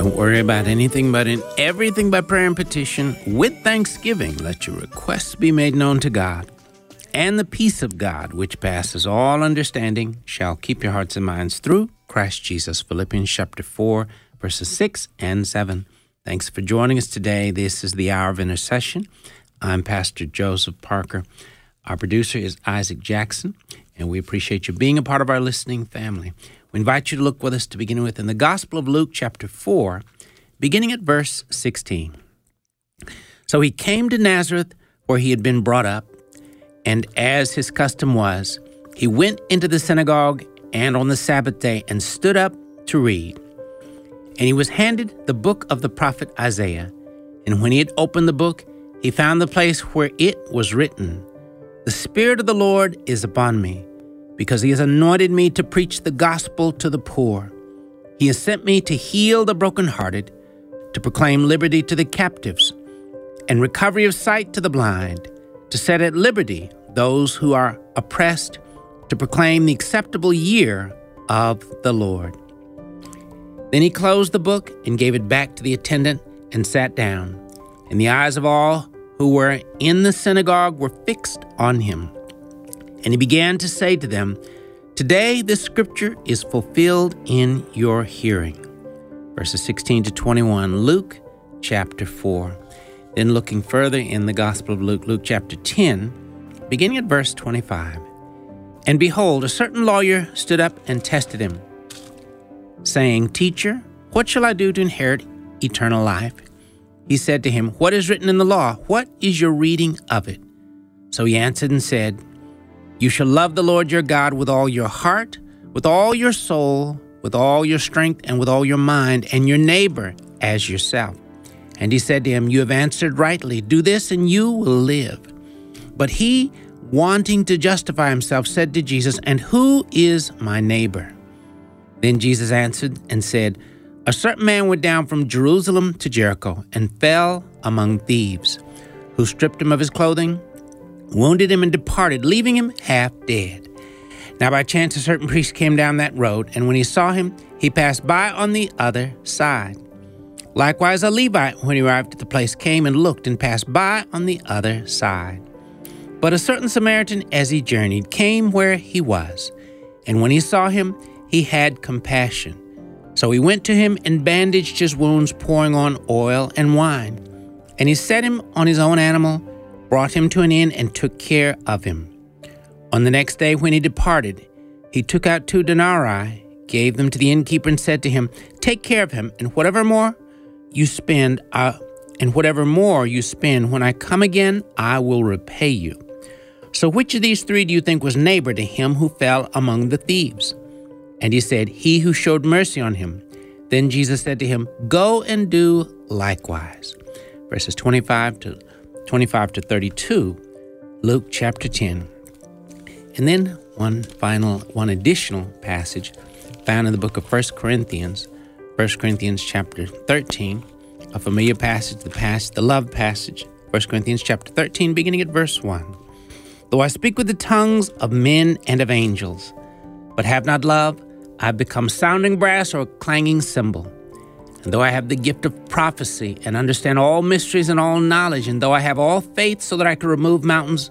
Don't worry about anything, but in everything by prayer and petition, with thanksgiving, let your requests be made known to God. And the peace of God, which passes all understanding, shall keep your hearts and minds through Christ Jesus. Philippians chapter 4, verses 6 and 7. Thanks for joining us today. This is the Hour of Intercession. I'm Pastor Joseph Parker. Our producer is Isaac Jackson, and we appreciate you being a part of our listening family. We invite you to look with us to begin with in the Gospel of Luke chapter 4, beginning at verse 16. So he came to Nazareth, where he had been brought up, and as his custom was, he went into the synagogue and on the Sabbath day and stood up to read. And he was handed the book of the prophet Isaiah. And when he had opened the book, he found the place where it was written, "The Spirit of the Lord is upon me, because he has anointed me to preach the gospel to the poor. He has sent me to heal the brokenhearted, to proclaim liberty to the captives, and recovery of sight to the blind, to set at liberty those who are oppressed, to proclaim the acceptable year of the Lord." Then he closed the book and gave it back to the attendant and sat down. And the eyes of all who were in the synagogue were fixed on him. And he began to say to them, "Today this scripture is fulfilled in your hearing." Verses 16 to 21, Luke chapter 4. Then looking further in the Gospel of Luke, Luke chapter 10, beginning at verse 25. "And behold, a certain lawyer stood up and tested him, saying, 'Teacher, what shall I do to inherit eternal life?' He said to him, 'What is written in the law? What is your reading of it?' So he answered and said, 'You shall love the Lord your God with all your heart, with all your soul, with all your strength, and with all your mind, and your neighbor as yourself.' And he said to him, 'You have answered rightly. Do this, and you will live.' But he, wanting to justify himself, said to Jesus, 'And who is my neighbor?' Then Jesus answered and said, 'A certain man went down from Jerusalem to Jericho and fell among thieves, who stripped him of his clothing, wounded him, and departed, leaving him half dead. Now by chance a certain priest came down that road, and when he saw him, he passed by on the other side. Likewise, a Levite, when he arrived at the place, came and looked and passed by on the other side. But a certain Samaritan, as he journeyed, came where he was, and when he saw him, he had compassion. So he went to him and bandaged his wounds, pouring on oil and wine. And he set him on his own animal, brought him to an inn, and took care of him. On the next day when he departed, he took out 2 denarii, gave them to the innkeeper, and said to him, 'Take care of him, and whatever more you spend, when I come again, I will repay you.' So which of these 3 do you think was neighbor to him who fell among the thieves?' And he said, 'He who showed mercy on him.' Then Jesus said to him, 'Go and do likewise.'" Verses 25 to 32, Luke chapter 10. And then one additional passage found in the book of 1 Corinthians chapter 13, a familiar passage, the love passage, 1 Corinthians chapter 13, beginning at verse 1. "Though I speak with the tongues of men and of angels, but have not love, I have become sounding brass or a clanging cymbal. And though I have the gift of prophecy and understand all mysteries and all knowledge, and though I have all faith so that I can remove mountains,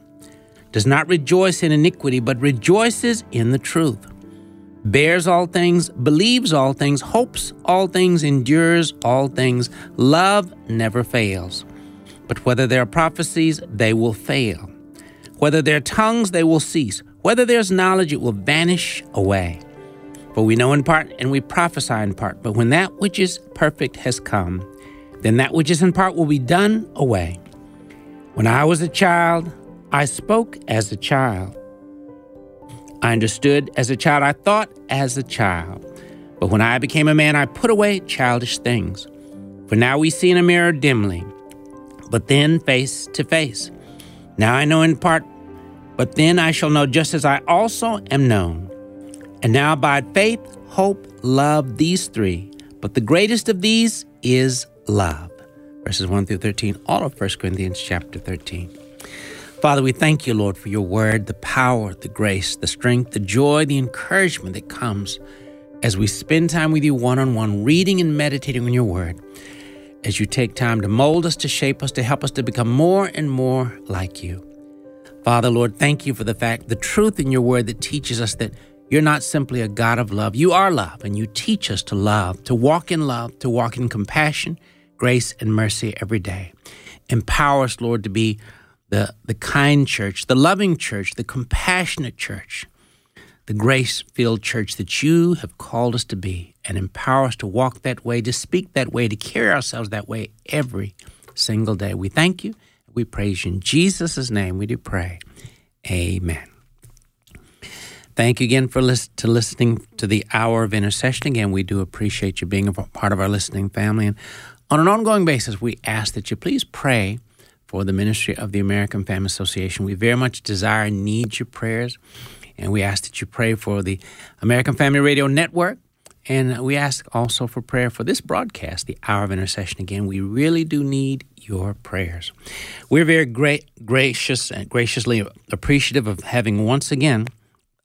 does not rejoice in iniquity, but rejoices in the truth, bears all things, believes all things, hopes all things, endures all things. Love never fails. But whether there are prophecies, they will fail. Whether there are tongues, they will cease. Whether there is knowledge, it will vanish away. For we know in part, and we prophesy in part. But when that which is perfect has come, then that which is in part will be done away. When I was a child, I spoke as a child. I understood as a child, I thought as a child. But when I became a man, I put away childish things. For now we see in a mirror dimly, but then face to face. Now I know in part, but then I shall know just as I also am known. And now abide faith, hope, love, these three. But the greatest of these is love. Verses 1 through 13, all of 1 Corinthians chapter 13. Father, we thank you, Lord, for your word, the power, the grace, the strength, the joy, the encouragement that comes as we spend time with you one-on-one, reading and meditating on your word, as you take time to mold us, to shape us, to help us to become more and more like you. Father, Lord, thank you for the truth in your word that teaches us that you're not simply a God of love. You are love, and you teach us to love, to walk in love, to walk in compassion, grace, and mercy every day. Empower us, Lord, to be the kind church, the loving church, the compassionate church, the grace-filled church that you have called us to be, and empower us to walk that way, to speak that way, to carry ourselves that way every single day. We thank you. We praise you. In Jesus' name we do pray. Amen. Thank you again for listening to the Hour of Intercession. Again, we do appreciate you being a part of our listening family. And on an ongoing basis, we ask that you please pray for the ministry of the American Family Association. We very much desire and need your prayers. And we ask that you pray for the American Family Radio Network. And we ask also for prayer for this broadcast, the Hour of Intercession. Again, we really do need your prayers. We're very graciously appreciative of having once again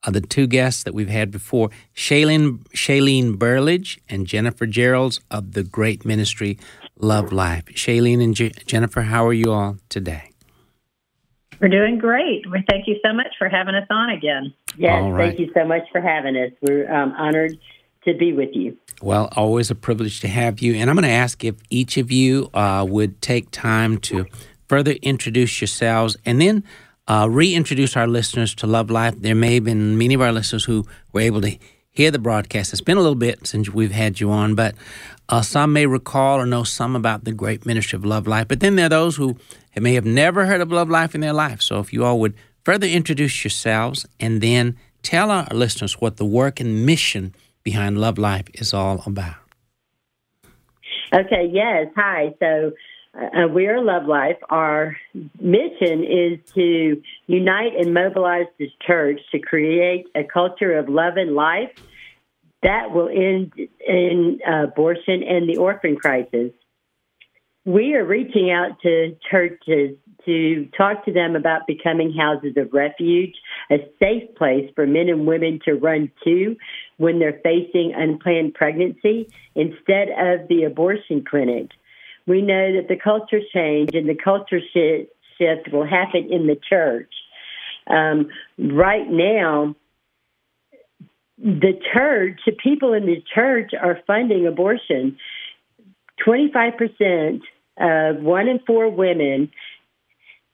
the two guests that we've had before, Shaylene Burlage and Jennifer Gerelds of the great ministry Love Life. Shaylene and Jennifer, how are you all today? We're doing great. We thank you so much for having us on again. Yes, right. Thank you so much for having us. We're honored to be with you. Well, always a privilege to have you. And I'm going to ask if each of you would take time to further introduce yourselves and then reintroduce our listeners to Love Life. There may have been many of our listeners who were able to hear the broadcast. It's been a little bit since we've had you on, but some may recall or know some about the great ministry of Love Life. But then there are those who may have never heard of Love Life in their life. So if you all would further introduce yourselves and then tell our listeners what the work and mission behind Love Life is all about. Okay, yes, hi. So we are Love Life. Our mission is to unite and mobilize the church to create a culture of love and life that will end in abortion and the orphan crisis. We are reaching out to churches to talk to them about becoming houses of refuge, a safe place for men and women to run to when they're facing unplanned pregnancy instead of the abortion clinic. We know that the culture change and the culture shift will happen in the church. Right now, people in the church are funding abortion. 25% of 1 in 4 women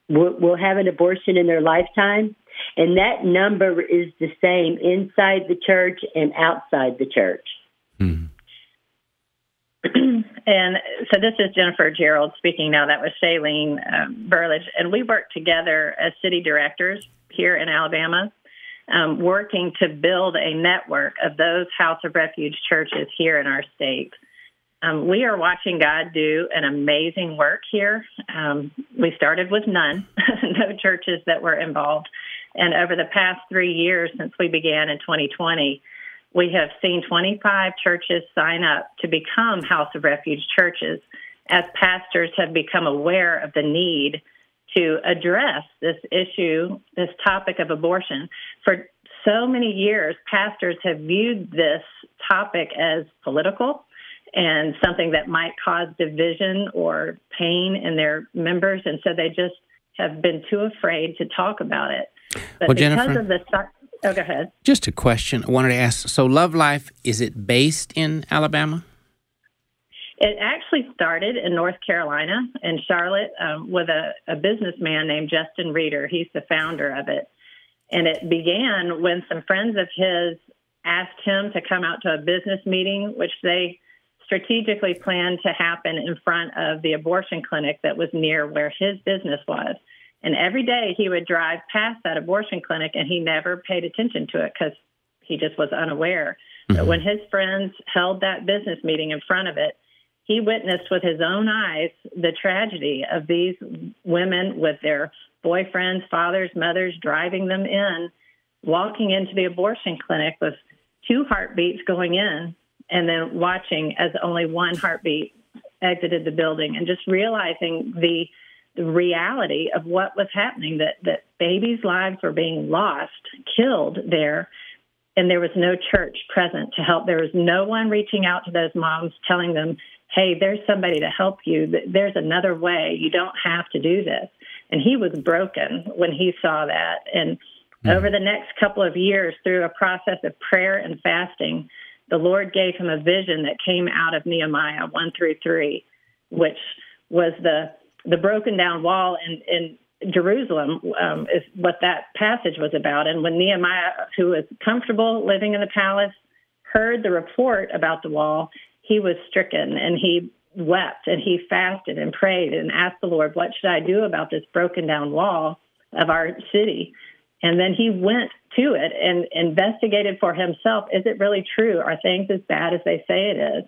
will have an abortion in their lifetime, and that number is the same inside the church and outside the church. Mm-hmm. And so this is Jennifer Gerelds speaking now. That was Shaylene Burlage. And we work together as city directors here in Alabama, working to build a network of those House of Refuge churches here in our state. We are watching God do an amazing work here. We started with none, no churches that were involved. And over the past 3 years since we began in 2020, we have seen 25 churches sign up to become House of Refuge churches as pastors have become aware of the need to address this issue, this topic of abortion. For so many years, pastors have viewed this topic as political and something that might cause division or pain in their members, and so they just have been too afraid to talk about it. But well, Jennifer, because of the go ahead. Just a question I wanted to ask. So Love Life, is it based in Alabama? It actually started in North Carolina, in Charlotte, with a businessman named Justin Reeder. He's the founder of it. And it began when some friends of his asked him to come out to a business meeting, which they strategically planned to happen in front of the abortion clinic that was near where his business was. And every day he would drive past that abortion clinic, and he never paid attention to it because he just was unaware. Mm-hmm. But when his friends held that business meeting in front of it, he witnessed with his own eyes the tragedy of these women with their boyfriends, fathers, mothers, driving them in, walking into the abortion clinic with two heartbeats going in, and then watching as only one heartbeat exited the building, and just realizing the reality of what was happening, that babies' lives were being lost, killed there, and there was no church present to help. There was no one reaching out to those moms, telling them, hey, there's somebody to help you. There's another way. You don't have to do this. And he was broken when he saw that. And over the next couple of years, through a process of prayer and fasting, the Lord gave him a vision that came out of Nehemiah 1-3, which was the broken down wall in Jerusalem, is what that passage was about. And when Nehemiah, who was comfortable living in the palace, heard the report about the wall, he was stricken, and he wept, and he fasted and prayed and asked the Lord, what should I do about this broken down wall of our city? And then he went to it and investigated for himself, is it really true? Are things as bad as they say it is?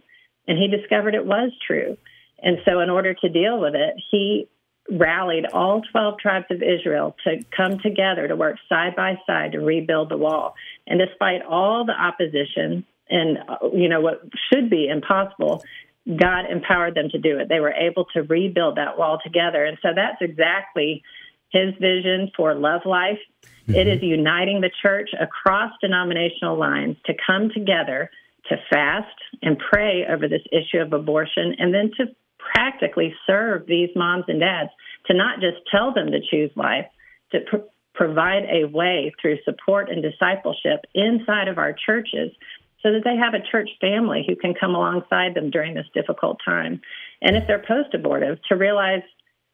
And he discovered it was true. And so in order to deal with it, he rallied all 12 tribes of Israel to come together to work side by side to rebuild the wall. And despite all the opposition and, you know, what should be impossible, God empowered them to do it. They were able to rebuild that wall together. And so that's exactly his vision for Love Life. It is uniting the church across denominational lines to come together to fast and pray over this issue of abortion, and then to practically serve these moms and dads, to not just tell them to choose life, to provide a way through support and discipleship inside of our churches so that they have a church family who can come alongside them during this difficult time. And if they're post-abortive, to realize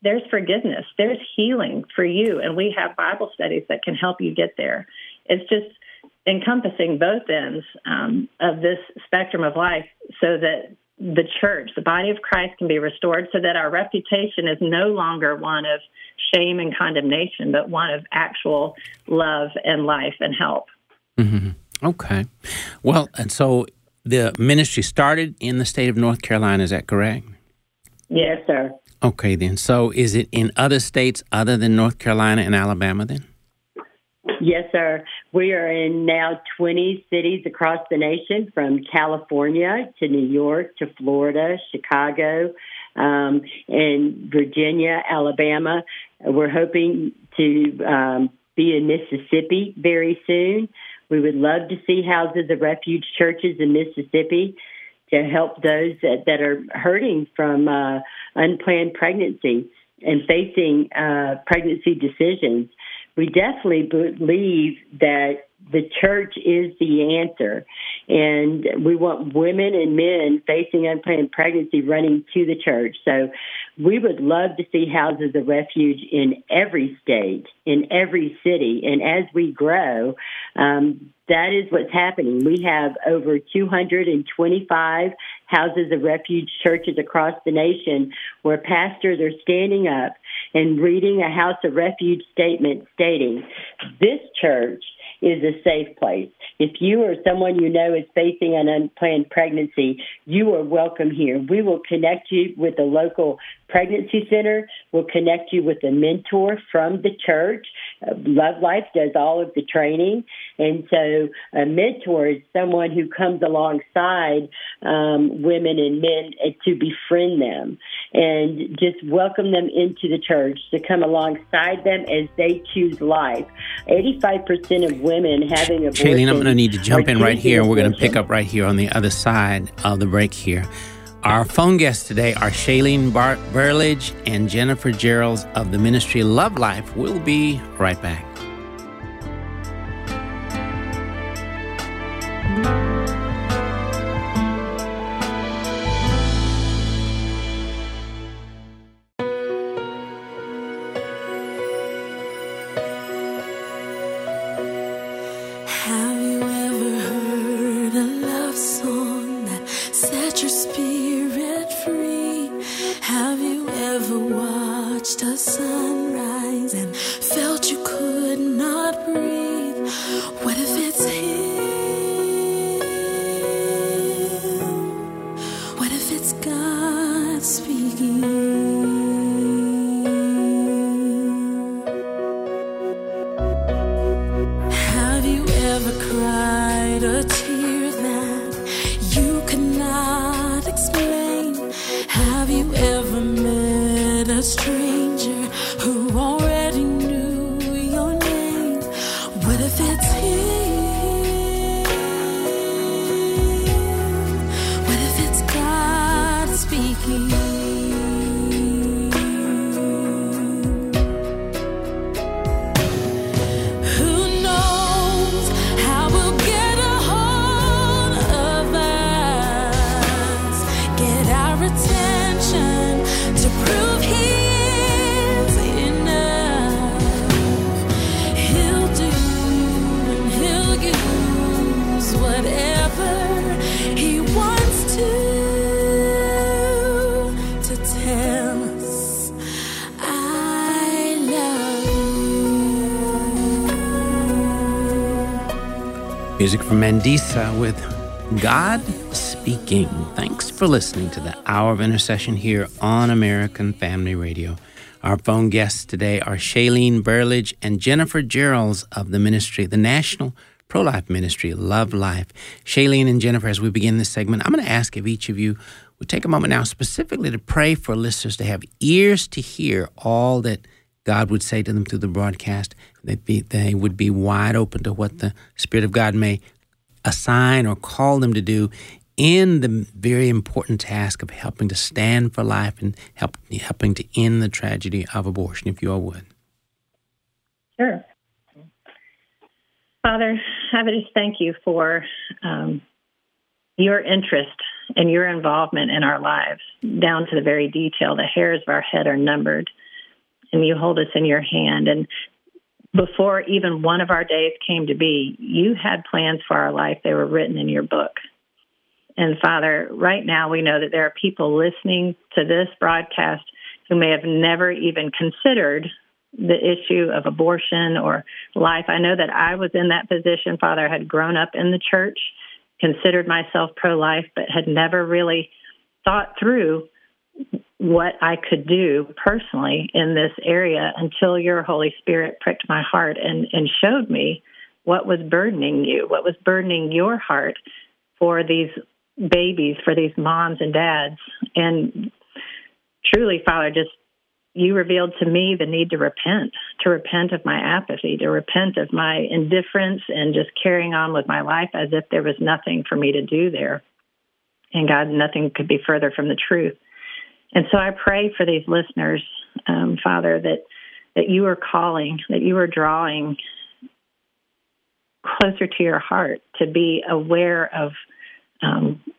there's forgiveness, there's healing for you, and we have Bible studies that can help you get there. It's just encompassing both ends of this spectrum of life so that the church, the body of Christ, can be restored, so that our reputation is no longer one of shame and condemnation, but one of actual love and life and help. Mm-hmm. Okay. Well, and so the ministry started in the state of North Carolina, is that correct? Yes, sir. Okay, then. So is it in other states other than North Carolina and Alabama, then? Yes, sir. We are in now 20 cities across the nation, from California to New York to Florida, Chicago, and Virginia, Alabama. We're hoping to be in Mississippi very soon. We would love to see houses of refuge churches in Mississippi to help those that are hurting from unplanned pregnancy and facing pregnancy decisions. We definitely believe that the church is the answer, and we want women and men facing unplanned pregnancy running to the church. So we would love to see houses of refuge in every state, in every city, and as we grow, that is what's happening. We have over 225 houses of refuge churches across the nation where pastors are standing up and reading a house of refuge statement stating, this church is a safe place. If you or someone you know is facing an unplanned pregnancy, you are welcome here. We will connect you with a local pregnancy center. We'll connect you with a mentor from the church. Love Life does all of the training. And so a mentor is someone who comes alongside women and men to befriend them and just welcome them into the church, to come alongside them as they choose life. 85% of women having abortions. Shaylene, I'm going to need to jump in right here, and we're going to pick up right here on the other side of the break here. Our phone guests today are Shaylene Burlage and Jennifer Gerelds of the ministry Love Life. We'll be right back. It's gone. a stranger who already knew your name? What if it's him? What if it's God speaking? Music from Mandisa with God Speaking. Thanks for listening to the Hour of Intercession here on American Family Radio. Our phone guests today are Shaylene Burlage and Jennifer Gerelds of the ministry, the National Pro-Life Ministry, Love Life. Shaylene and Jennifer, as we begin this segment, I'm going to ask if each of you would take a moment now specifically to pray for listeners to have ears to hear all that God would say to them through the broadcast. They would be wide open to what the Spirit of God may assign or call them to do in the very important task of helping to stand for life and helping to end the tragedy of abortion, if you all would. Sure. Father, I would just thank you for your interest and your involvement in our lives, down to the very detail. The hairs of our head are numbered, and you hold us in your hand. And before even one of our days came to be, you had plans for our life. They were written in your book. And Father, right now we know that there are people listening to this broadcast who may have never even considered the issue of abortion or life. I know that I was in that position, Father. I had grown up in the church, considered myself pro-life, but had never really thought through what I could do personally in this area until your Holy Spirit pricked my heart and showed me what was burdening you, what was burdening your heart for these babies, for these moms and dads. And truly, Father, just you revealed to me the need to repent of my apathy, to repent of my indifference and just carrying on with my life as if there was nothing for me to do there. And God, nothing could be further from the truth. And so I pray for these listeners, Father, that you are calling, that you are drawing closer to your heart to be aware of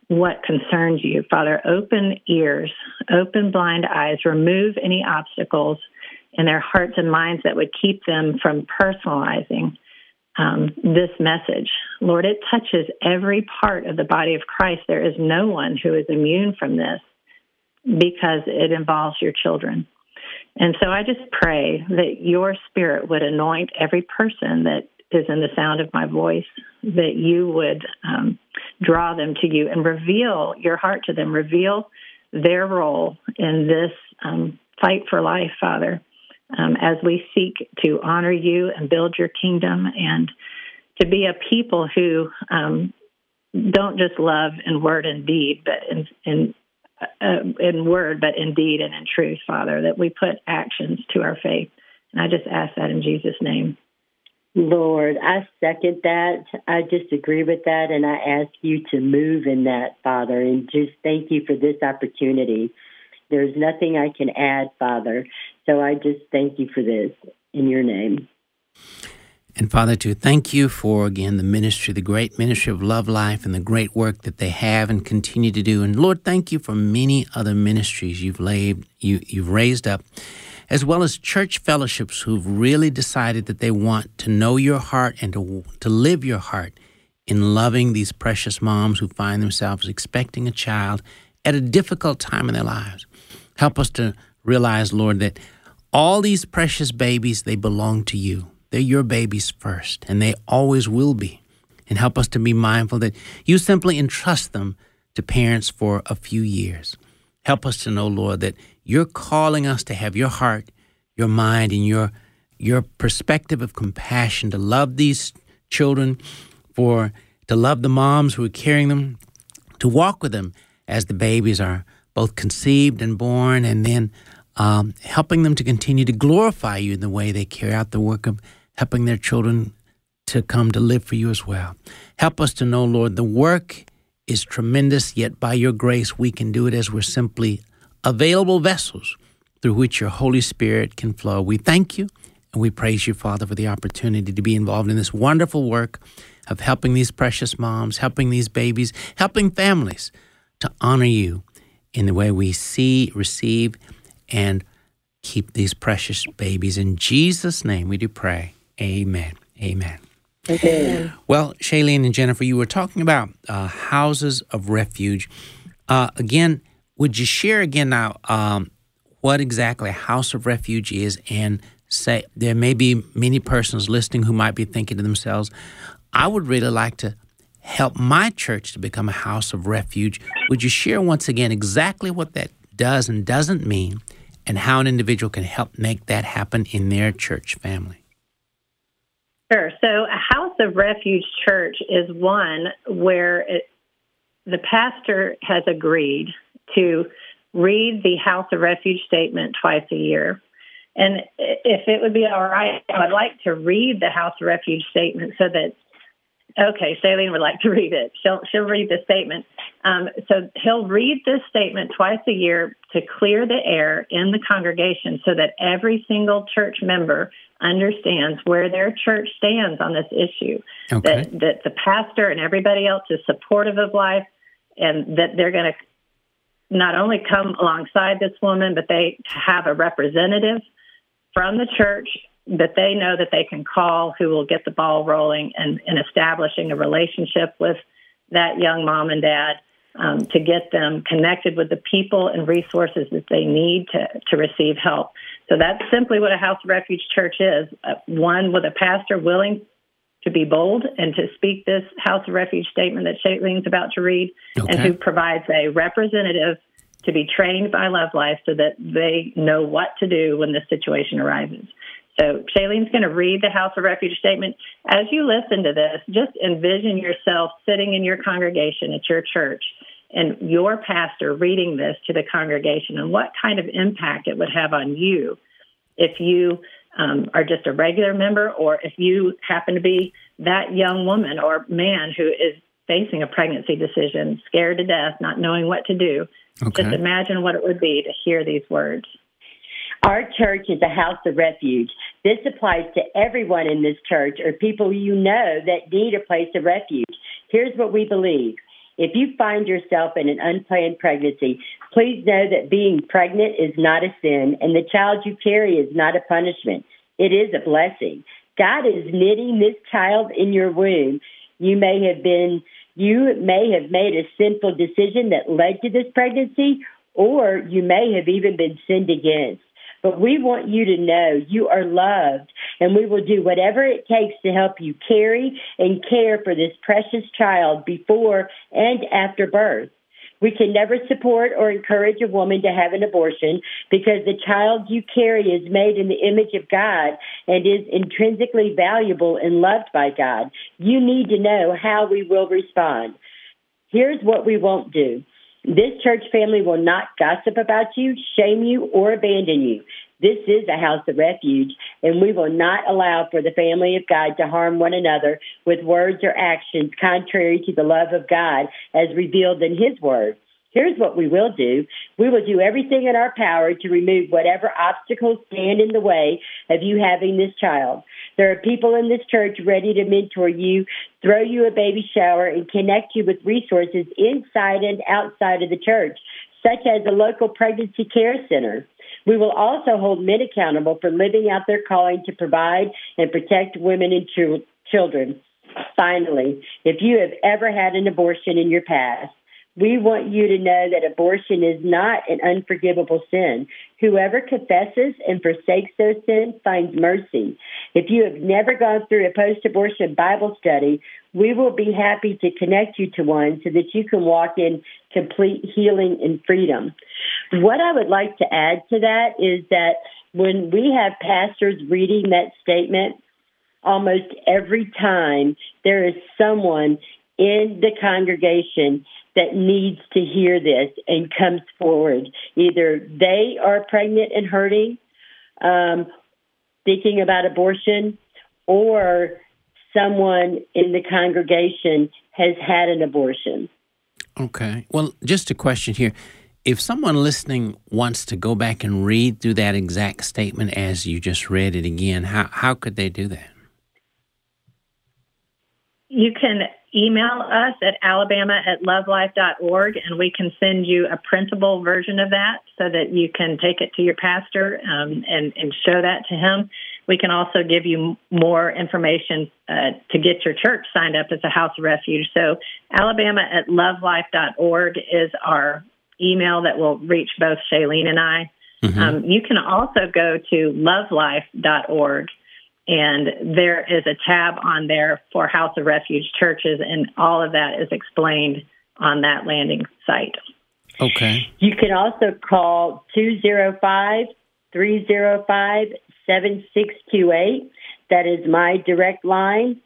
what concerns you. Father, open ears, open blind eyes, remove any obstacles in their hearts and minds that would keep them from personalizing this message. Lord, it touches every part of the body of Christ. There is no one who is immune from this, because it involves your children. And so I just pray that your Spirit would anoint every person that is in the sound of my voice, that you would draw them to you and reveal your heart to them, reveal their role in this fight for life, Father, as we seek to honor you and build your kingdom and to be a people who don't just love in word and deed, but in word, but in deed and in truth, Father, that we put actions to our faith. And I just ask that in Jesus' name. Lord, I second that. I just agree with that, and I ask you to move in that, Father, and just thank you for this opportunity. There's nothing I can add, Father, so I just thank you for this in your name. And Father, too, thank you for, again, the ministry, the great ministry of Love Life and the great work that they have and continue to do. And Lord, thank you for many other ministries you've raised up, as well as church fellowships who've really decided that they want to know your heart and to live your heart in loving these precious moms who find themselves expecting a child at a difficult time in their lives. Help us to realize, Lord, that all these precious babies, they belong to you. They're your babies first, and they always will be. And help us to be mindful that you simply entrust them to parents for a few years. Help us to know, Lord, that you're calling us to have your heart, your mind, and your perspective of compassion, to love these children, to love the moms who are carrying them, to walk with them as the babies are both conceived and born, and then helping them to continue to glorify you in the way they carry out the work of helping their children to come to live for you as well. Help us to know, Lord, the work is tremendous, yet by your grace we can do it as we're simply available vessels through which your Holy Spirit can flow. We thank you and we praise you, Father, for the opportunity to be involved in this wonderful work of helping these precious moms, helping these babies, helping families to honor you in the way we see, receive, and keep these precious babies. In Jesus' name we do pray. Amen. Amen. Okay. Well, Shaylene and Jennifer, you were talking about houses of refuge. Again, would you share again now what exactly a house of refuge is? And say there may be many persons listening who might be thinking to themselves, I would really like to help my church to become a house of refuge. Would you share once again exactly what that does and doesn't mean, and how an individual can help make that happen in their church family? Sure. So a house of refuge church is one where the pastor has agreed to read the House of Refuge statement twice a year. And if it would be all right, I would like to read the House of Refuge statement so that, okay, Shaylene would like to read it. She'll read the statement. So he'll read this statement twice a year to clear the air in the congregation so that every single church member understands where their church stands on this issue, okay, that the pastor and everybody else is supportive of life, and that they're going to not only come alongside this woman, but they have a representative from the church that they know that they can call who will get the ball rolling and establishing a relationship with that young mom and dad to get them connected with the people and resources that they need to receive help. So that's simply what a House of Refuge church is, one with a pastor willing to be bold and to speak this House of Refuge statement that Shaylene's about to read, okay, and who provides a representative to be trained by Love Life so that they know what to do when this situation arises. So Shaylene's going to read the House of Refuge statement. As you listen to this, just envision yourself sitting in your congregation at your church and your pastor reading this to the congregation, and what kind of impact it would have on you if you are just a regular member, or if you happen to be that young woman or man who is facing a pregnancy decision, scared to death, not knowing what to do. Okay. Just imagine what it would be to hear these words. Our church is a house of refuge. This applies to everyone in this church or people you know that need a place of refuge. Here's what we believe. If you find yourself in an unplanned pregnancy, please know that being pregnant is not a sin, and the child you carry is not a punishment. It is a blessing. God is knitting this child in your womb. You may have made a sinful decision that led to this pregnancy, or you may have even been sinned against. But we want you to know you are loved, and we will do whatever it takes to help you carry and care for this precious child before and after birth. We can never support or encourage a woman to have an abortion because the child you carry is made in the image of God and is intrinsically valuable and loved by God. You need to know how we will respond. Here's what we won't do. This church family will not gossip about you, shame you, or abandon you. This is a house of refuge, and we will not allow for the family of God to harm one another with words or actions contrary to the love of God as revealed in His Word. Here's what we will do. We will do everything in our power to remove whatever obstacles stand in the way of you having this child. There are people in this church ready to mentor you, throw you a baby shower, and connect you with resources inside and outside of the church, such as a local pregnancy care center. We will also hold men accountable for living out their calling to provide and protect women and children. Finally, if you have ever had an abortion in your past, we want you to know that abortion is not an unforgivable sin. Whoever confesses and forsakes their sin finds mercy. If you have never gone through a post-abortion Bible study, we will be happy to connect you to one so that you can walk in complete healing and freedom. What I would like to add to that is that when we have pastors reading that statement, almost every time there is someone in the congregation that needs to hear this and comes forward. Either they are pregnant and hurting, thinking about abortion, or someone in the congregation has had an abortion. Okay. Well, just a question here. If someone listening wants to go back and read through that exact statement as you just read it again, how could they do that? You can email us at alabama@lovelife.org, and we can send you a printable version of that so that you can take it to your pastor and show that to him. We can also give you more information to get your church signed up as a house of refuge. So alabama@lovelife.org is our email that will reach both Shaylene and I. Mm-hmm. You can also go to lovelife.org. And there is a tab on there for House of Refuge churches, and all of that is explained on that landing site. Okay. You can also call 205-305-7628. That is my direct line.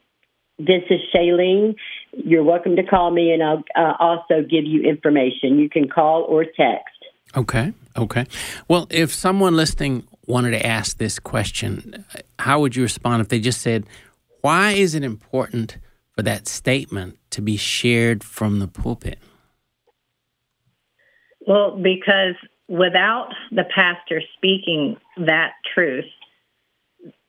This is Shaylene. You're welcome to call me, and I'll also give you information. You can call or text. Okay, okay. Well, if someone listening wanted to ask this question, how would you respond if they just said, why is it important for that statement to be shared from the pulpit? Well, because without the pastor speaking that truth,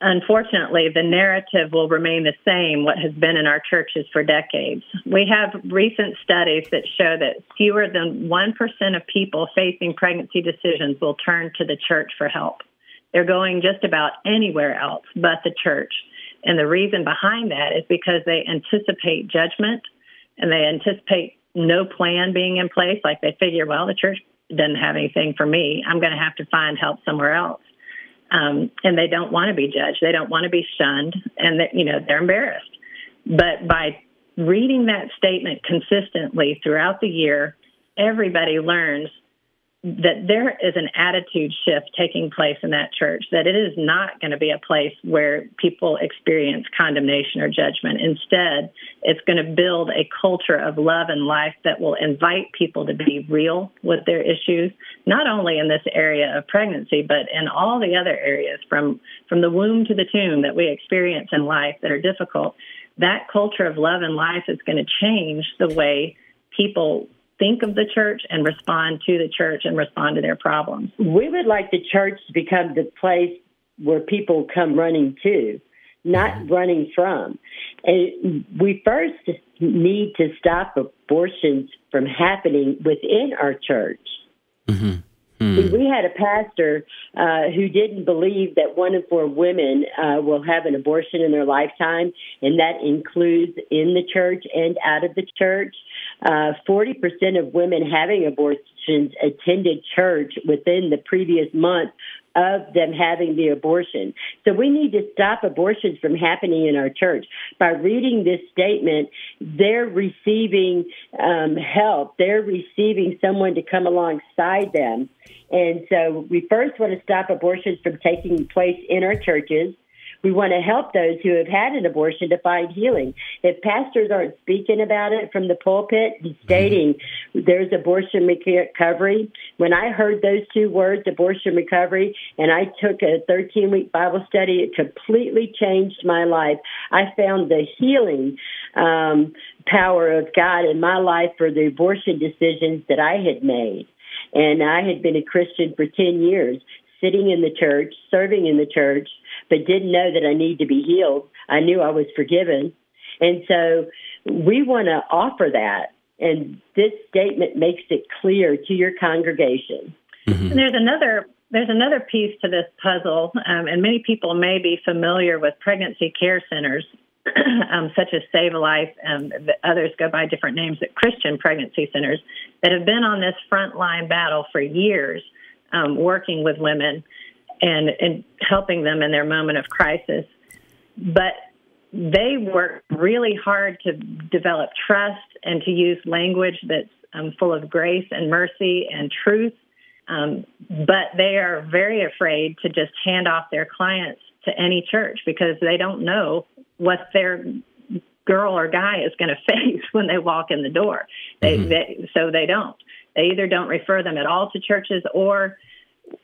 unfortunately, the narrative will remain the same, what has been in our churches for decades. We have recent studies that show that fewer than 1% of people facing pregnancy decisions will turn to the church for help. They're going just about anywhere else but the church. And the reason behind that is because they anticipate judgment and they anticipate no plan being in place. Like they figure, well, the church doesn't have anything for me. I'm going to have to find help somewhere else. And they don't want to be judged. They don't want to be shunned. And, that, you know, they're embarrassed. But by reading that statement consistently throughout the year, everybody learns that there is an attitude shift taking place in that church, that it is not going to be a place where people experience condemnation or judgment. Instead, it's going to build a culture of love and life that will invite people to be real with their issues, not only in this area of pregnancy, but in all the other areas from the womb to the tomb that we experience in life that are difficult. That culture of love and life is going to change the way people think of the church and respond to the church and respond to their problems. We would like the church to become the place where people come running to, not running from. And we first need to stop abortions from happening within our church. Mm-hmm. Mm. We had a pastor who didn't believe that 1 in 4 women will have an abortion in their lifetime, and that includes in the church and out of the church. 40% of women having abortions attended church within the previous month of them having the abortion. So we need to stop abortions from happening in our church. By reading this statement, they're receiving help. They're receiving someone to come alongside them. And so we first want to stop abortions from taking place in our churches. We want to help those who have had an abortion to find healing. If pastors aren't speaking about it from the pulpit and stating there's abortion recovery, when I heard those two words, abortion recovery, and I took a 13-week Bible study, it completely changed my life. I found the healing power of God in my life for the abortion decisions that I had made. And I had been a Christian for 10 years, sitting in the church, serving in the church, but didn't know that I need to be healed. I knew I was forgiven. And so we want to offer that. And this statement makes it clear to your congregation. Mm-hmm. And there's another piece to this puzzle, and many people may be familiar with pregnancy care centers, such as Save a Life, and others go by different names, at Christian pregnancy centers that have been on this frontline battle for years, working with women and helping them in their moment of crisis. But they work really hard to develop trust and to use language that's full of grace and mercy and truth. But they are very afraid to just hand off their clients to any church because they don't know what their girl or guy is going to face when they walk in the door. They don't. They either don't refer them at all to churches, or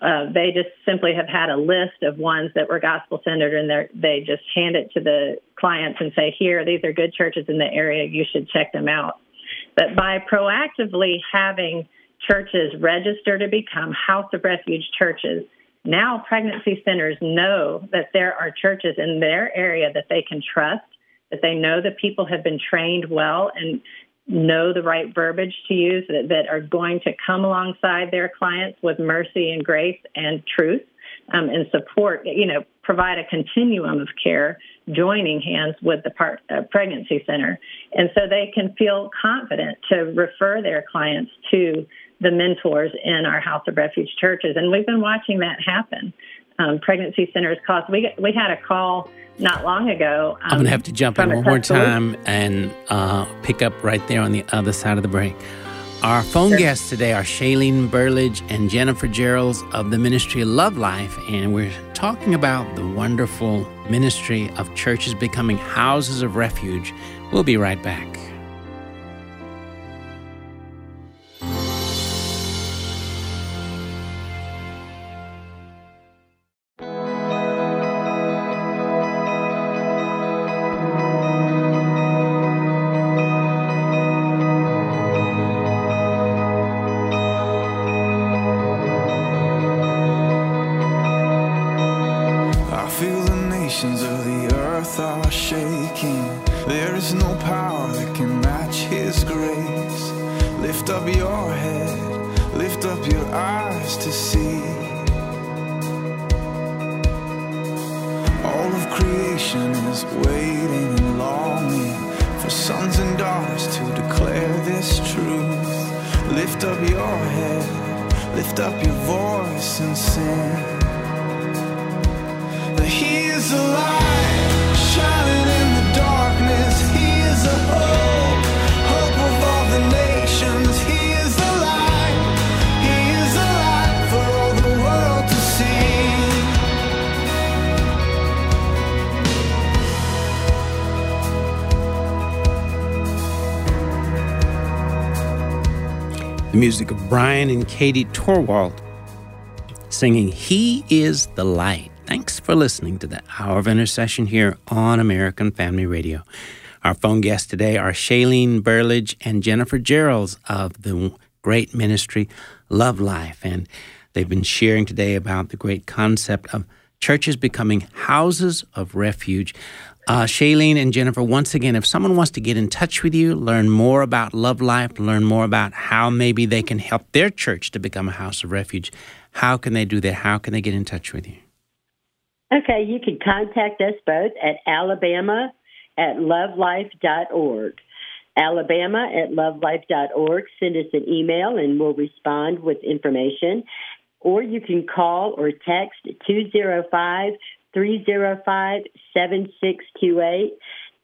they just simply have had a list of ones that were gospel-centered, and they just hand it to the clients and say, here, these are good churches in the area. You should check them out. But by proactively having churches register to become House of Refuge churches, now pregnancy centers know that there are churches in their area that they can trust, that they know the people have been trained well and know the right verbiage to use, that are going to come alongside their clients with mercy and grace and truth and support, provide a continuum of care, joining hands with the pregnancy center. And so they can feel confident to refer their clients to the mentors in our House of Refuge churches. And we've been watching that happen. Pregnancy centers cost. We had a call not long ago. I'm going to have to jump in one more time and pick up right there on the other side of the break. Our phone guests today are Shaylene Burlage and Jennifer Gerelds of the ministry Love Life, and we're talking about the wonderful ministry of churches becoming houses of refuge. We'll be right back. The music of Brian and Katie Torwald singing He is the Light. Thanks for listening to the Hour of Intercession here on American Family Radio. Our phone guests today are Shaylene Burlage and Jennifer Gerelds of the great ministry Love Life. And they've been sharing today about the great concept of churches becoming houses of refuge. Shaylene and Jennifer, once again, if someone wants to get in touch with you, learn more about Love Life, learn more about how maybe they can help their church to become a house of refuge, how can they do that? How can they get in touch with you? Okay, you can contact us both at alabama@lovelife.org. Alabama@lovelife.org. Send us an email and we'll respond with information. Or you can call or text 205-305-7628.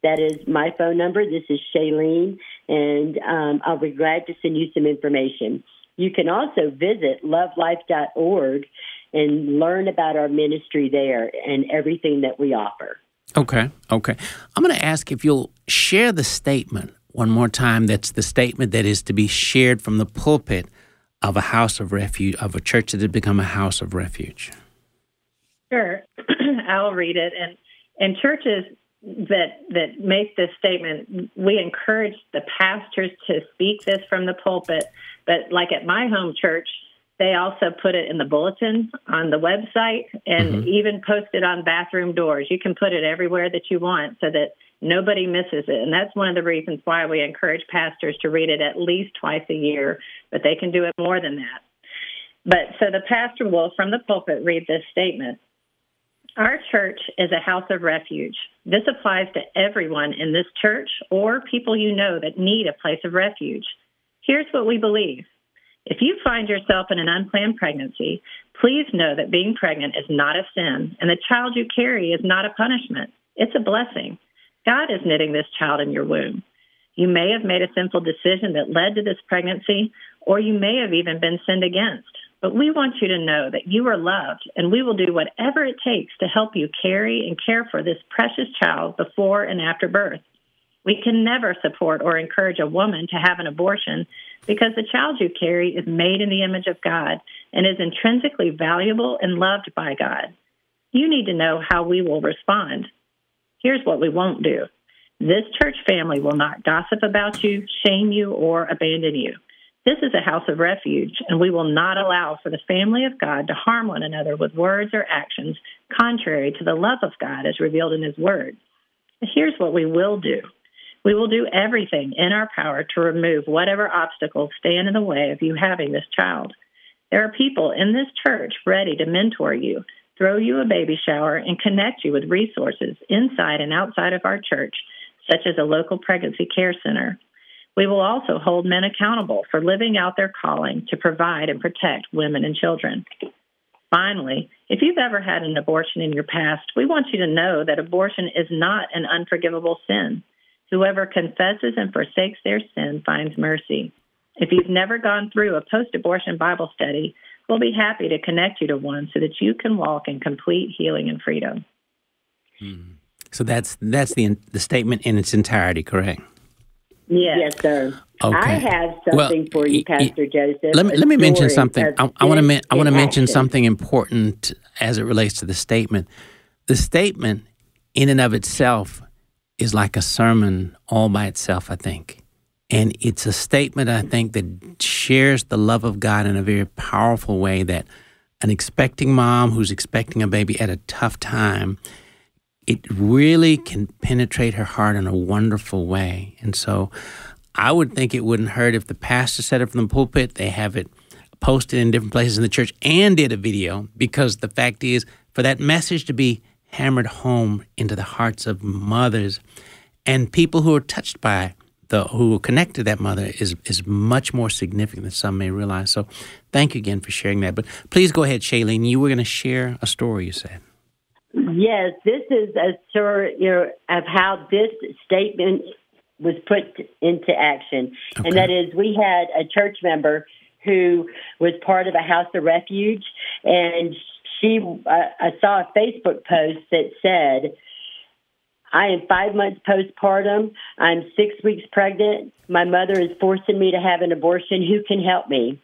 That is my phone number. This is Shaylene, and I'll be glad to send you some information. You can also visit lovelife.org and learn about our ministry there and everything that we offer. Okay. I'm going to ask if you'll share the statement one more time. That's the statement that is to be shared from the pulpit of a house of refuge, of a church that has become a house of refuge. Sure. I'll read it. And churches that make this statement, we encourage the pastors to speak this from the pulpit. But like at my home church, they also put it in the bulletin on the website and even post it on bathroom doors. You can put it everywhere that you want so that nobody misses it. And that's one of the reasons why we encourage pastors to read it at least twice a year, but they can do it more than that. But so the pastor will, from the pulpit, read this statement. Our church is a house of refuge. This applies to everyone in this church or people you know that need a place of refuge. Here's what we believe. If you find yourself in an unplanned pregnancy, please know that being pregnant is not a sin, and the child you carry is not a punishment. It's a blessing. God is knitting this child in your womb. You may have made a sinful decision that led to this pregnancy, or you may have even been sinned against. But we want you to know that you are loved, and we will do whatever it takes to help you carry and care for this precious child before and after birth. We can never support or encourage a woman to have an abortion because the child you carry is made in the image of God and is intrinsically valuable and loved by God. You need to know how we will respond. Here's what we won't do. This church family will not gossip about you, shame you, or abandon you. This is a house of refuge, and we will not allow for the family of God to harm one another with words or actions contrary to the love of God as revealed in His Word. Here's what we will do. We will do everything in our power to remove whatever obstacles stand in the way of you having this child. There are people in this church ready to mentor you, throw you a baby shower, and connect you with resources inside and outside of our church, such as a local pregnancy care center. We will also hold men accountable for living out their calling to provide and protect women and children. Finally, if you've ever had an abortion in your past, we want you to know that abortion is not an unforgivable sin. Whoever confesses and forsakes their sin finds mercy. If you've never gone through a post-abortion Bible study, we'll be happy to connect you to one so that you can walk in complete healing and freedom. So that's the statement in its entirety, correct? Yes, sir. Okay. I have something for you, Pastor Joseph. Let me mention something. I want to mention something important as it relates to the statement. The statement, in and of itself, is like a sermon all by itself, I think. And it's a statement, I think, that shares the love of God in a very powerful way that an expecting mom who's expecting a baby at a tough time, it really can penetrate her heart in a wonderful way. And so I would think it wouldn't hurt if the pastor said it from the pulpit, they have it posted in different places in the church, and did a video, because the fact is, for that message to be hammered home into the hearts of mothers and people who are touched by it, who are connected to that mother, is much more significant than some may realize. So thank you again for sharing that. But please go ahead, Shaylene. You were going to share a story, you said. Yes, this is a story of how this statement was put into action. Okay. And that is, we had a church member who was part of a house of refuge, and she I saw a Facebook post that said, I am 5 months postpartum. I'm 6 weeks pregnant. My mother is forcing me to have an abortion. Who can help me?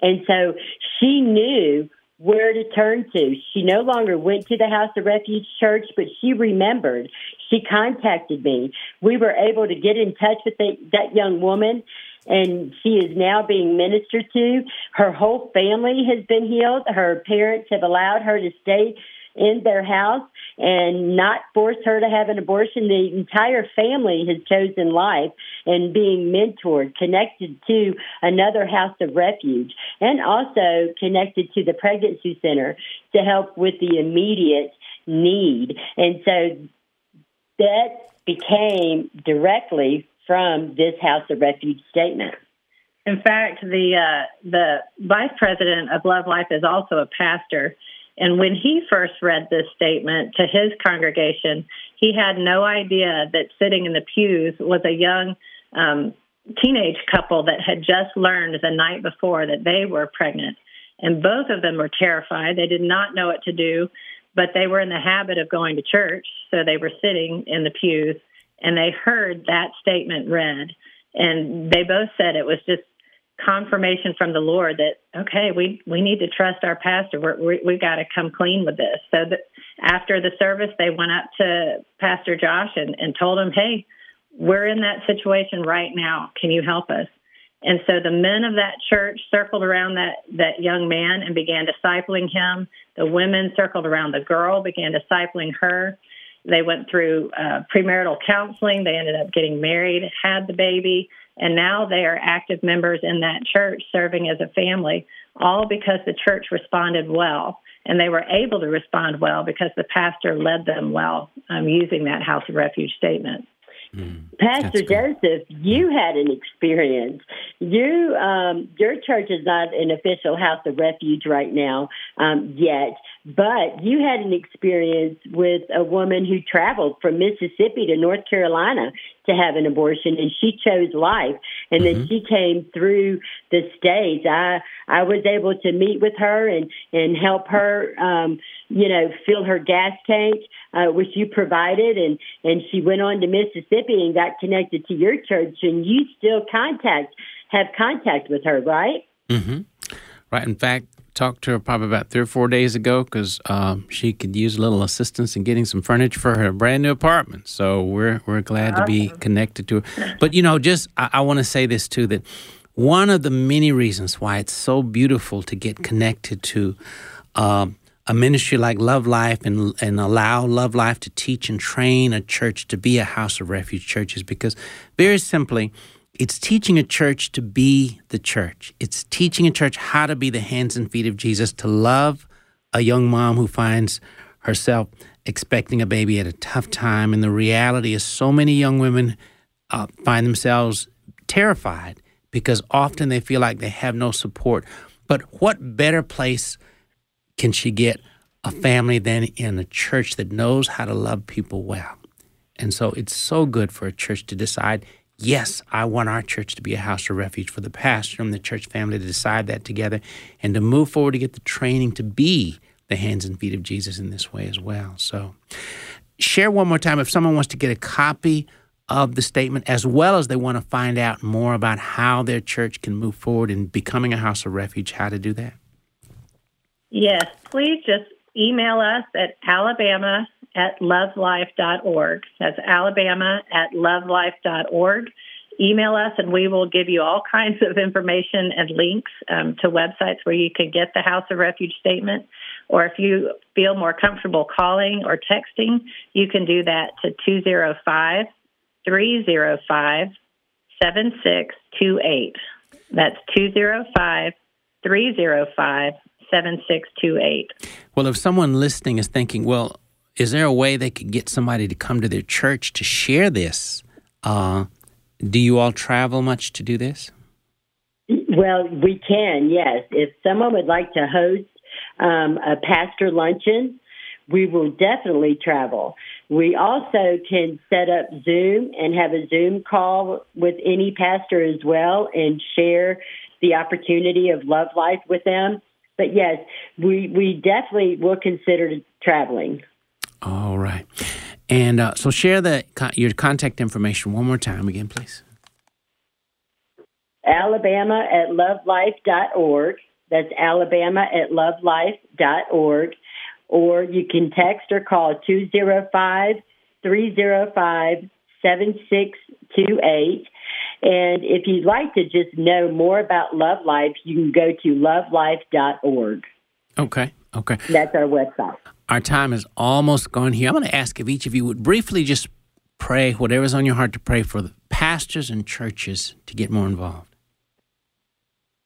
And so she knew where to turn to. She no longer went to the House of Refuge Church, but she remembered. She contacted me. We were able to get in touch with that young woman, and she is now being ministered to. Her whole family has been healed. Her parents have allowed her to stay in their house and not force her to have an abortion. The entire family has chosen life and being mentored, connected to another house of refuge, and also connected to the pregnancy center to help with the immediate need. And so that became directly from this House of Refuge statement. In fact, the vice president of Love Life is also a pastor. And when he first read this statement to his congregation, he had no idea that sitting in the pews was a young teenage couple that had just learned the night before that they were pregnant. And both of them were terrified. They did not know what to do, but they were in the habit of going to church, so they were sitting in the pews, and they heard that statement read. And they both said it was just confirmation from the Lord that, okay, we need to trust our pastor. We've got to come clean with this. So that after the service, they went up to Pastor Josh and told him, hey, we're in that situation right now. Can you help us? And so the men of that church circled around that young man and began discipling him. The women circled around the girl, began discipling her. They went through premarital counseling. They ended up getting married, had the baby, and now they are active members in that church serving as a family, all because the church responded well. And they were able to respond well because the pastor led them well using that House of Refuge statement. Pastor Joseph, you had an experience. Your church is not an official House of Refuge right now yet, but you had an experience with a woman who traveled from Mississippi to North Carolina to have an abortion, and she chose life, and then she came through the States. I was able to meet with her and help her, fill her gas tank. which you provided, and she went on to Mississippi and got connected to your church, and you still have contact with her, right? Mm-hmm. Right. In fact, talked to her probably about 3 or 4 days ago because she could use a little assistance in getting some furniture for her brand new apartment. So we're glad to be connected to her. But, you know, just I want to say this, too, that one of the many reasons why it's so beautiful to get connected to a ministry like Love Life and allow Love Life to teach and train a church to be a house of refuge church is because very simply, it's teaching a church to be the church. It's teaching a church how to be the hands and feet of Jesus, to love a young mom who finds herself expecting a baby at a tough time. And the reality is so many young women find themselves terrified because often they feel like they have no support. But what better place can she get a family than in a church that knows how to love people well? And so it's so good for a church to decide, yes, I want our church to be a house of refuge, for the pastor and the church family to decide that together and to move forward to get the training to be the hands and feet of Jesus in this way as well. So share one more time if someone wants to get a copy of the statement as well as they want to find out more about how their church can move forward in becoming a house of refuge, how to do that. Yes, please just email us at alabama@lovelife.org. That's alabama@lovelife.org. Email us, and we will give you all kinds of information and links to websites where you can get the House of Refuge statement. Or if you feel more comfortable calling or texting, you can do that to 205-305-7628. That's 205-305-7628. Well, if someone listening is thinking, well, is there a way they could get somebody to come to their church to share this? Do you all travel much to do this? Well, we can, yes. If someone would like to host a pastor luncheon, we will definitely travel. We also can set up Zoom and have a Zoom call with any pastor as well and share the opportunity of Love Life with them. But yes, we definitely will consider traveling. All right. And so share your contact information one more time again, please. alabama@lovelife.org. That's alabama@lovelife.org. Or you can text or call 205-305-7628. And if you'd like to just know more about Love Life, you can go to lovelife.org. Okay. That's our website. Our time is almost gone here. I'm going to ask if each of you would briefly just pray whatever's on your heart to pray for the pastors and churches to get more involved.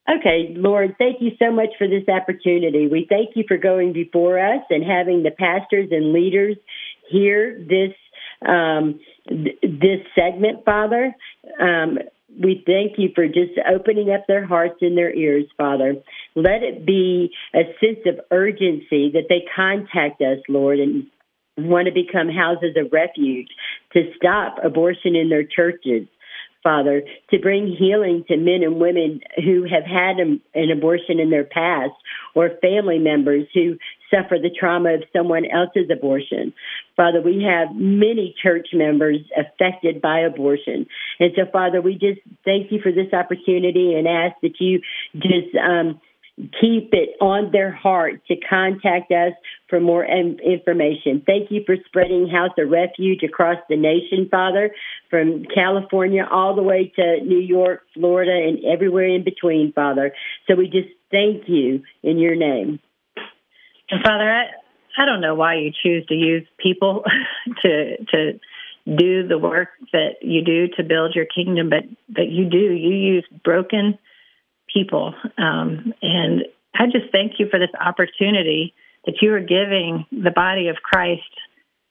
Okay, Lord, thank you so much for this opportunity. We thank you for going before us and having the pastors and leaders hear this this segment, Father. We thank you for just opening up their hearts and their ears, Father. Let it be a sense of urgency that they contact us, Lord, and want to become houses of refuge, to stop abortion in their churches, Father, to bring healing to men and women who have had an abortion in their past or family members who suffer the trauma of someone else's abortion. Father, we have many church members affected by abortion. And so, Father, we just thank you for this opportunity and ask that you just keep it on their heart to contact us for more information. Thank you for spreading House of Refuge across the nation, Father, from California all the way to New York, Florida, and everywhere in between, Father. So we just thank you in your name. And Father, I don't know why you choose to use people to do the work that you do to build your kingdom, but you do. You use broken people. And I just thank you for this opportunity that you are giving the body of Christ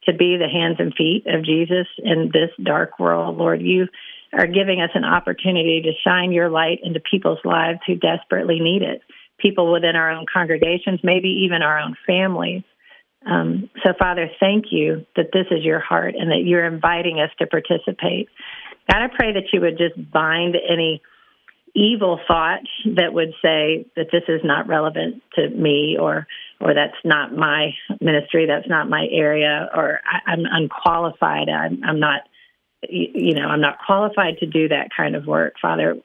to be the hands and feet of Jesus in this dark world. Lord, you are giving us an opportunity to shine your light into people's lives who desperately need it, people within our own congregations, maybe even our own families. So, Father, thank you that this is your heart and that you're inviting us to participate. God, I pray that you would just bind any evil thought that would say that this is not relevant to me, or or that's not my ministry, that's not my area, or I'm unqualified, I'm not qualified to do that kind of work. Father,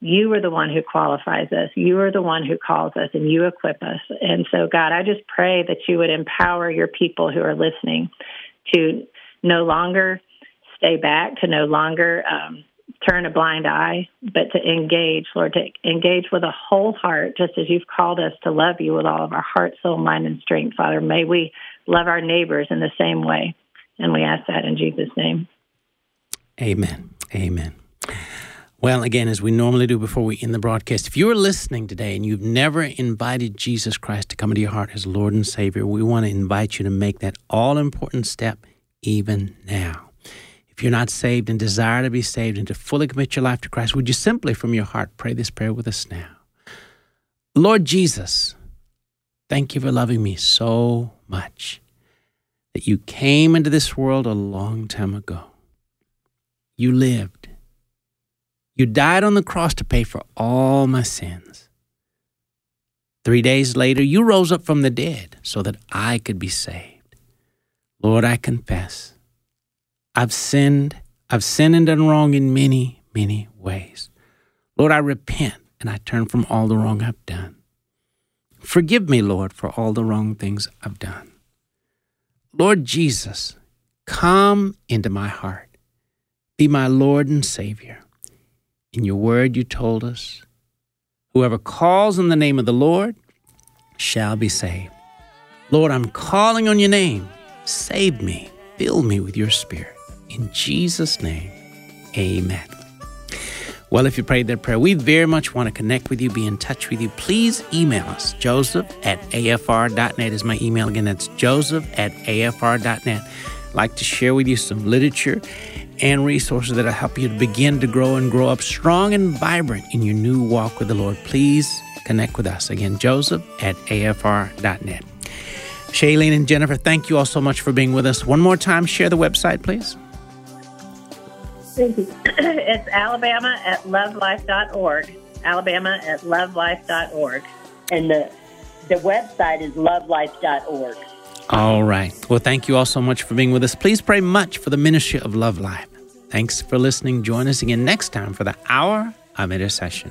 you are the one who qualifies us. You are the one who calls us, and you equip us. And so, God, I just pray that you would empower your people who are listening to no longer stay back, to no longer turn a blind eye, but to engage, Lord, to engage with a whole heart, just as you've called us to love you with all of our heart, soul, mind, and strength. Father, may we love our neighbors in the same way. And we ask that in Jesus' name. Amen. Amen. Well, again, as we normally do before we end the broadcast, if you're listening today and you've never invited Jesus Christ to come into your heart as Lord and Savior, we want to invite you to make that all-important step even now. If you're not saved and desire to be saved and to fully commit your life to Christ, would you simply from your heart pray this prayer with us now? Lord Jesus, thank you for loving me so much that you came into this world a long time ago. You lived. You died on the cross to pay for all my sins. 3 days later, you rose up from the dead so that I could be saved. Lord, I confess, I've sinned and done wrong in many, many ways. Lord, I repent and I turn from all the wrong I've done. Forgive me, Lord, for all the wrong things I've done. Lord Jesus, come into my heart. Be my Lord and Savior. In your word, you told us, whoever calls on the name of the Lord shall be saved. Lord, I'm calling on your name. Save me. Fill me with your spirit. In Jesus' name, amen. Well, if you prayed that prayer, we very much want to connect with you, be in touch with you. Please email us. joseph@afr.net is my email. Again, that's joseph@afr.net. I'd like to share with you some literature and resources that will help you to begin to grow and grow up strong and vibrant in your new walk with the Lord. Please connect with us. Again, joseph@afr.net. Shaylene and Jennifer, thank you all so much for being with us. One more time, share the website, please. Thank you. It's alabama@lovelife.org. Alabama@lovelife.org. And the website is lovelife.org. All right. Well, thank you all so much for being with us. Please pray much for the ministry of Love Life. Thanks for listening. Join us again next time for the Hour of Intercession.